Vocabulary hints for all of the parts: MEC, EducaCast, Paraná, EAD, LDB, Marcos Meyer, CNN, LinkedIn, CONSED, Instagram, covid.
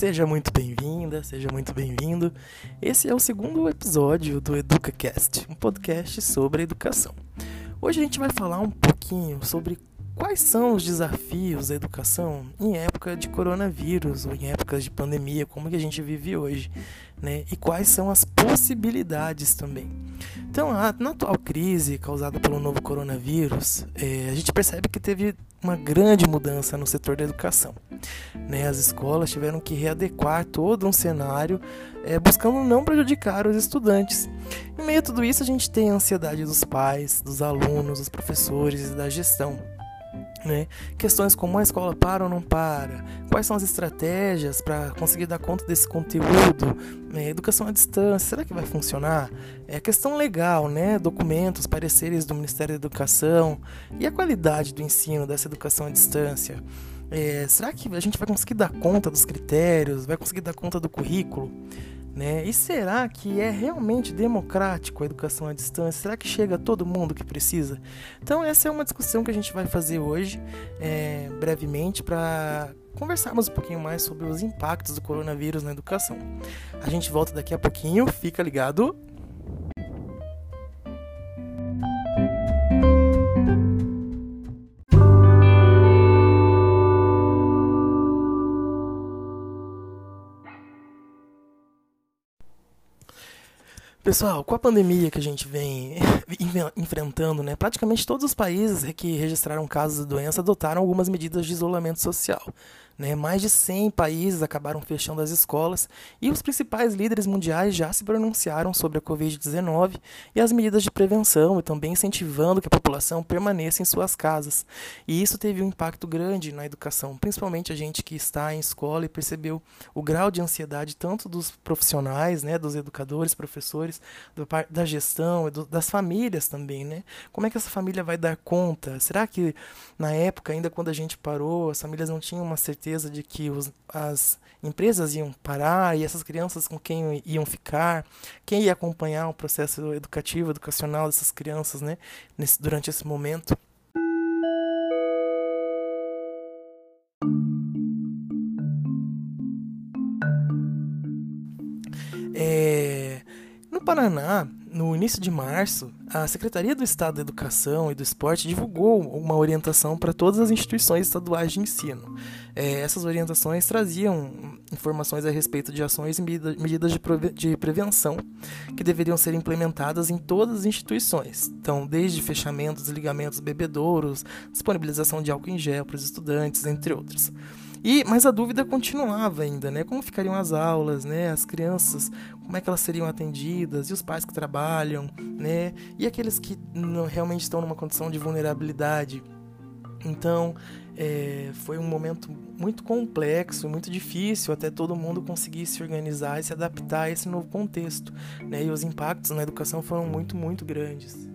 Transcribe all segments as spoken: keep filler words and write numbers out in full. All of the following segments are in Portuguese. Seja muito bem-vinda, seja muito bem-vindo. Esse é o segundo episódio do EducaCast, um podcast sobre educação. Hoje a gente vai falar um pouquinho sobre quais são os desafios da educação em época de coronavírus ou em épocas de pandemia, como que a gente vive hoje, né? E quais são as possibilidades também. Então, a, na atual crise causada pelo novo coronavírus, é, a gente percebe que teve uma grande mudança no setor da educação, né? As escolas tiveram que readequar todo um cenário, é, buscando não prejudicar os estudantes. Em meio a tudo isso, a gente tem a ansiedade dos pais, dos alunos, dos professores e da gestão, né? Questões como a escola para ou não para, quais são as estratégias para conseguir dar conta desse conteúdo, né? Educação à distância, será que vai funcionar? É questão legal, né? Documentos, pareceres do Ministério da Educação e a qualidade do ensino dessa educação à distância. É, será que a gente vai conseguir dar conta dos critérios, vai conseguir dar conta do currículo? Né? E será que é realmente democrático a educação à distância? Será que chega a todo mundo que precisa? Então essa é uma discussão que a gente vai fazer hoje, é, brevemente, para conversarmos um pouquinho mais sobre os impactos do coronavírus na educação. A gente volta daqui a pouquinho, fica ligado! Pessoal, com a pandemia que a gente vem enfrentando, né, praticamente todos os países que registraram casos de doença adotaram algumas medidas de isolamento social, né? Mais de cem países acabaram fechando as escolas e os principais líderes mundiais já se pronunciaram sobre a covid dezenove e as medidas de prevenção e também incentivando que a população permaneça em suas casas. E isso teve um impacto grande na educação, principalmente a gente que está em escola e percebeu o grau de ansiedade tanto dos profissionais, né, dos educadores, professores, da gestão e das famílias também, né? Como é que essa família vai dar conta? Será que na época, ainda quando a gente parou, as famílias não tinham uma certeza de que os, as empresas iam parar e essas crianças com quem iam ficar, quem ia acompanhar o processo educativo, educacional dessas crianças, né? Nesse, durante esse momento. No Paraná, no início de março, a Secretaria do Estado da Educação e do Esporte divulgou uma orientação para todas as instituições estaduais de ensino. É, essas orientações traziam informações a respeito de ações e medidas de prevenção que deveriam ser implementadas em todas as instituições. Então, desde fechamentos, desligamentos, bebedouros, disponibilização de álcool em gel para os estudantes, entre outros. E, mas a dúvida continuava ainda, né? Como ficariam as aulas, né? As crianças, como é que elas seriam atendidas? E os pais que trabalham, né? E aqueles que não, realmente estão numa condição de vulnerabilidade. Então, é, foi um momento muito complexo, muito difícil até todo mundo conseguir se organizar e se adaptar a esse novo contexto, né? E os impactos na educação foram muito, muito grandes.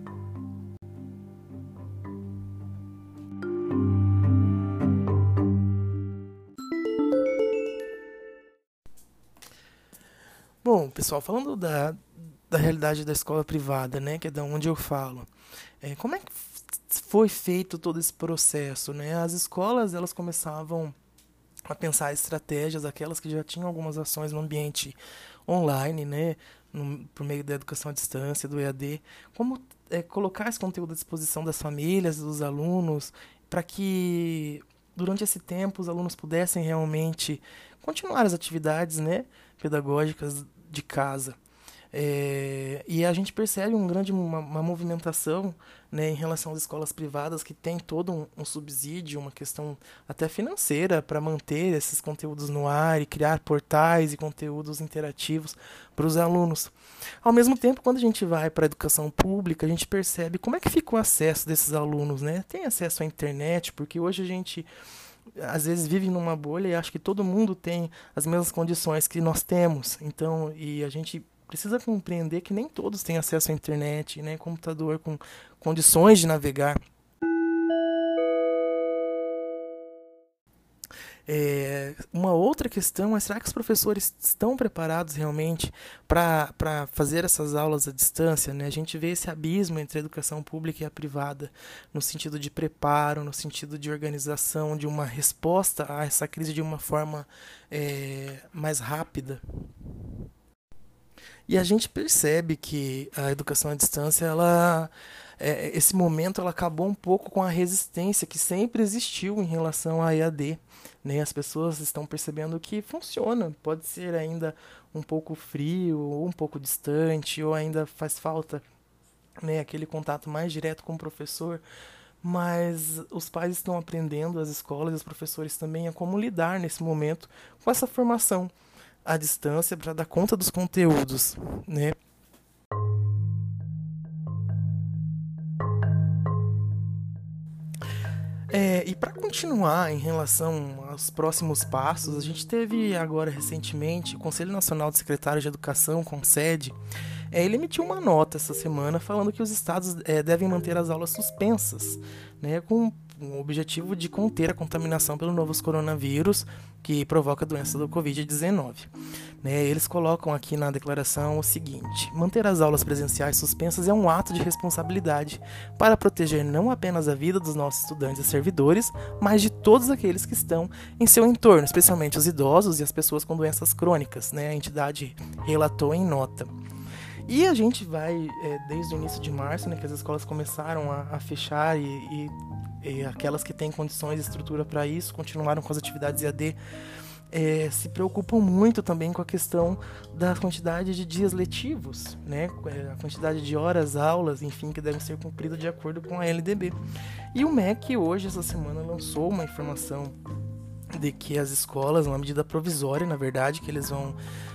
Bom, pessoal, falando da, da realidade da escola privada, né, que é da onde eu falo, é, como é que foi feito todo esse processo, né? As escolas, elas começavam a pensar estratégias, aquelas que já tinham algumas ações no ambiente online, né, no, por meio da educação à distância, do E A D, como é, colocar esse conteúdo à disposição das famílias, dos alunos, para que durante esse tempo os alunos pudessem realmente continuar as atividades, né, pedagógicas de casa. É, e a gente percebe um grande, uma, uma movimentação, né, em relação às escolas privadas que tem todo um, um subsídio, uma questão até financeira para manter esses conteúdos no ar e criar portais e conteúdos interativos para os alunos. Ao mesmo tempo, quando a gente vai para a educação pública, a gente percebe como é que fica o acesso desses alunos, né? Tem acesso à internet, porque hoje a gente às vezes vive numa bolha e acha que todo mundo tem as mesmas condições que nós temos. Então, e a gente precisa compreender que nem todos têm acesso à internet, né, computador com condições de navegar. É, uma outra questão é, será que os professores estão preparados realmente para fazer essas aulas à distância, né? A gente vê esse abismo entre a educação pública e a privada, no sentido de preparo, no sentido de organização, de uma resposta a essa crise de uma forma é, mais rápida. E a gente percebe que a educação à distância, ela, é, esse momento ela acabou um pouco com a resistência que sempre existiu em relação à E A D. Né? As pessoas estão percebendo que funciona, pode ser ainda um pouco frio, ou um pouco distante, ou ainda faz falta, né, aquele contato mais direto com o professor, mas os pais estão aprendendo, as escolas e os professores também, a como lidar nesse momento com essa formação à distância para dar conta dos conteúdos, né? É, e para continuar em relação aos próximos passos, a gente teve agora recentemente o Conselho Nacional de Secretários de Educação, CONSED, é, ele emitiu uma nota essa semana falando que os estados é, devem manter as aulas suspensas, né, com o objetivo de conter a contaminação pelo novo coronavírus que provoca a doença do covid dezenove. Né, eles colocam aqui na declaração o seguinte: manter as aulas presenciais suspensas é um ato de responsabilidade para proteger não apenas a vida dos nossos estudantes e servidores, mas de todos aqueles que estão em seu entorno, especialmente os idosos e as pessoas com doenças crônicas, né, a entidade relatou em nota. E a gente vai, é, desde o início de março, né, que as escolas começaram a, a fechar e, e E aquelas que têm condições e estrutura para isso continuaram com as atividades E A D, é, se preocupam muito também com a questão da quantidade de dias letivos, né? A quantidade de horas, aulas, enfim, que devem ser cumpridas de acordo com a L D B. E o M E C hoje, essa semana, lançou uma informação de que as escolas, uma medida provisória, na verdade, que eles vão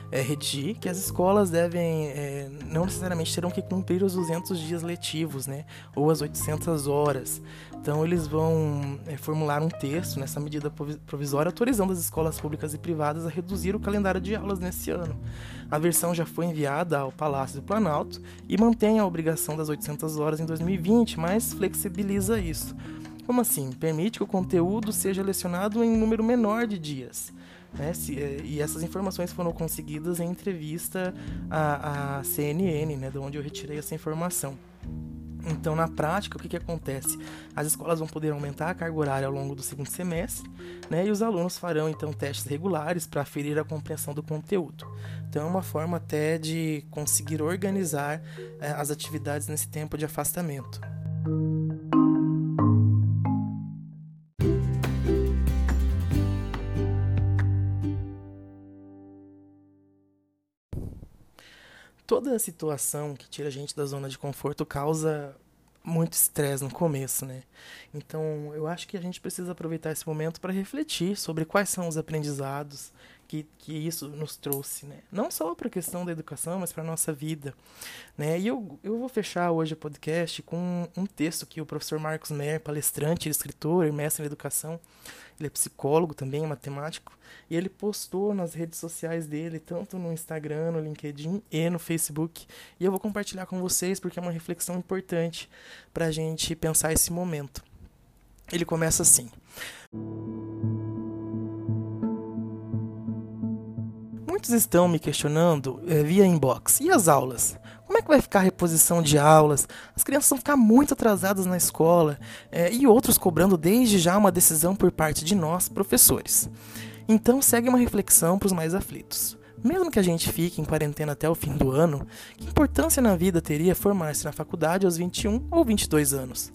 é, redigir, que as escolas devem, é, não necessariamente terão que cumprir os duzentos dias letivos, né, ou as oitocentas horas. Então, eles vão é, formular um texto nessa medida provisória, autorizando as escolas públicas e privadas a reduzir o calendário de aulas nesse ano. A versão já foi enviada ao Palácio do Planalto e mantém a obrigação das oitocentas horas em dois mil e vinte, mas flexibiliza isso. Como assim? Permite que o conteúdo seja lecionado em um número menor de dias. Né? E essas informações foram conseguidas em entrevista à, à C N N, né, de onde eu retirei essa informação. Então, na prática, o que, que acontece? As escolas vão poder aumentar a carga horária ao longo do segundo semestre, né, e os alunos farão, então, testes regulares para aferir a compreensão do conteúdo. Então, é uma forma até de conseguir organizar eh, as atividades nesse tempo de afastamento. Toda a situação que tira a gente da zona de conforto causa muito estresse no começo, né? Então, eu acho que a gente precisa aproveitar esse momento para refletir sobre quais são os aprendizados que, que isso nos trouxe, né? Não só para a questão da educação, mas para a nossa vida, né? E eu, eu vou fechar hoje o podcast com um texto que o professor Marcos Meyer, palestrante, escritor e mestre em educação, ele é psicólogo também, matemático, e ele postou nas redes sociais dele, tanto no Instagram, no LinkedIn e no Facebook. E eu vou compartilhar com vocês porque é uma reflexão importante para a gente pensar esse momento. Ele começa assim: muitos estão me questionando é, via inbox, e as aulas? Como é que vai ficar a reposição de aulas? As crianças vão ficar muito atrasadas na escola, é, e outros cobrando desde já uma decisão por parte de nós, professores. Então segue uma reflexão para os mais aflitos. Mesmo que a gente fique em quarentena até o fim do ano, que importância na vida teria formar-se na faculdade aos vinte e um ou vinte e dois anos?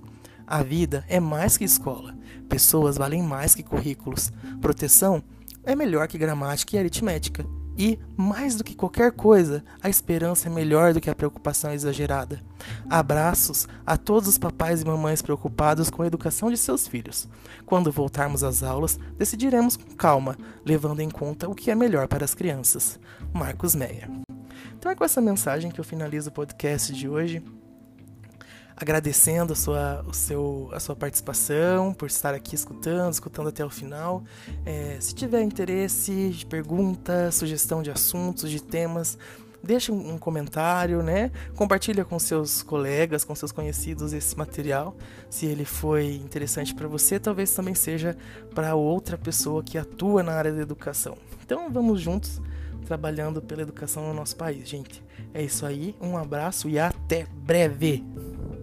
A vida é mais que escola. Pessoas valem mais que currículos. Proteção é melhor que gramática e aritmética. E, mais do que qualquer coisa, a esperança é melhor do que a preocupação exagerada. Abraços a todos os papais e mamães preocupados com a educação de seus filhos. Quando voltarmos às aulas, decidiremos com calma, levando em conta o que é melhor para as crianças. Marcos Meyer. Então é com essa mensagem que eu finalizo o podcast de hoje, agradecendo a sua, o seu, a sua participação, por estar aqui escutando, escutando até o final. É, se tiver interesse, pergunta, sugestão de assuntos, de temas, deixe um comentário, né? Compartilha com seus colegas, com seus conhecidos esse material. Se ele foi interessante para você, talvez também seja para outra pessoa que atua na área da educação. Então vamos juntos trabalhando pela educação no nosso país, gente. É isso aí, um abraço e até breve!